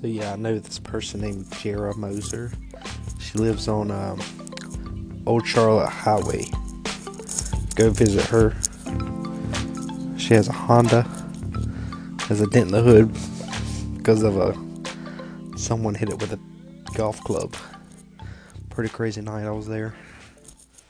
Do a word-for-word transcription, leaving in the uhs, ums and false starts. So yeah, I know this person named Jera Moser. She lives on um, Old Charlotte Highway. Go visit her. She has a Honda. There's a dent in the hood because of a someone hit it with a golf club. Pretty crazy night I was there.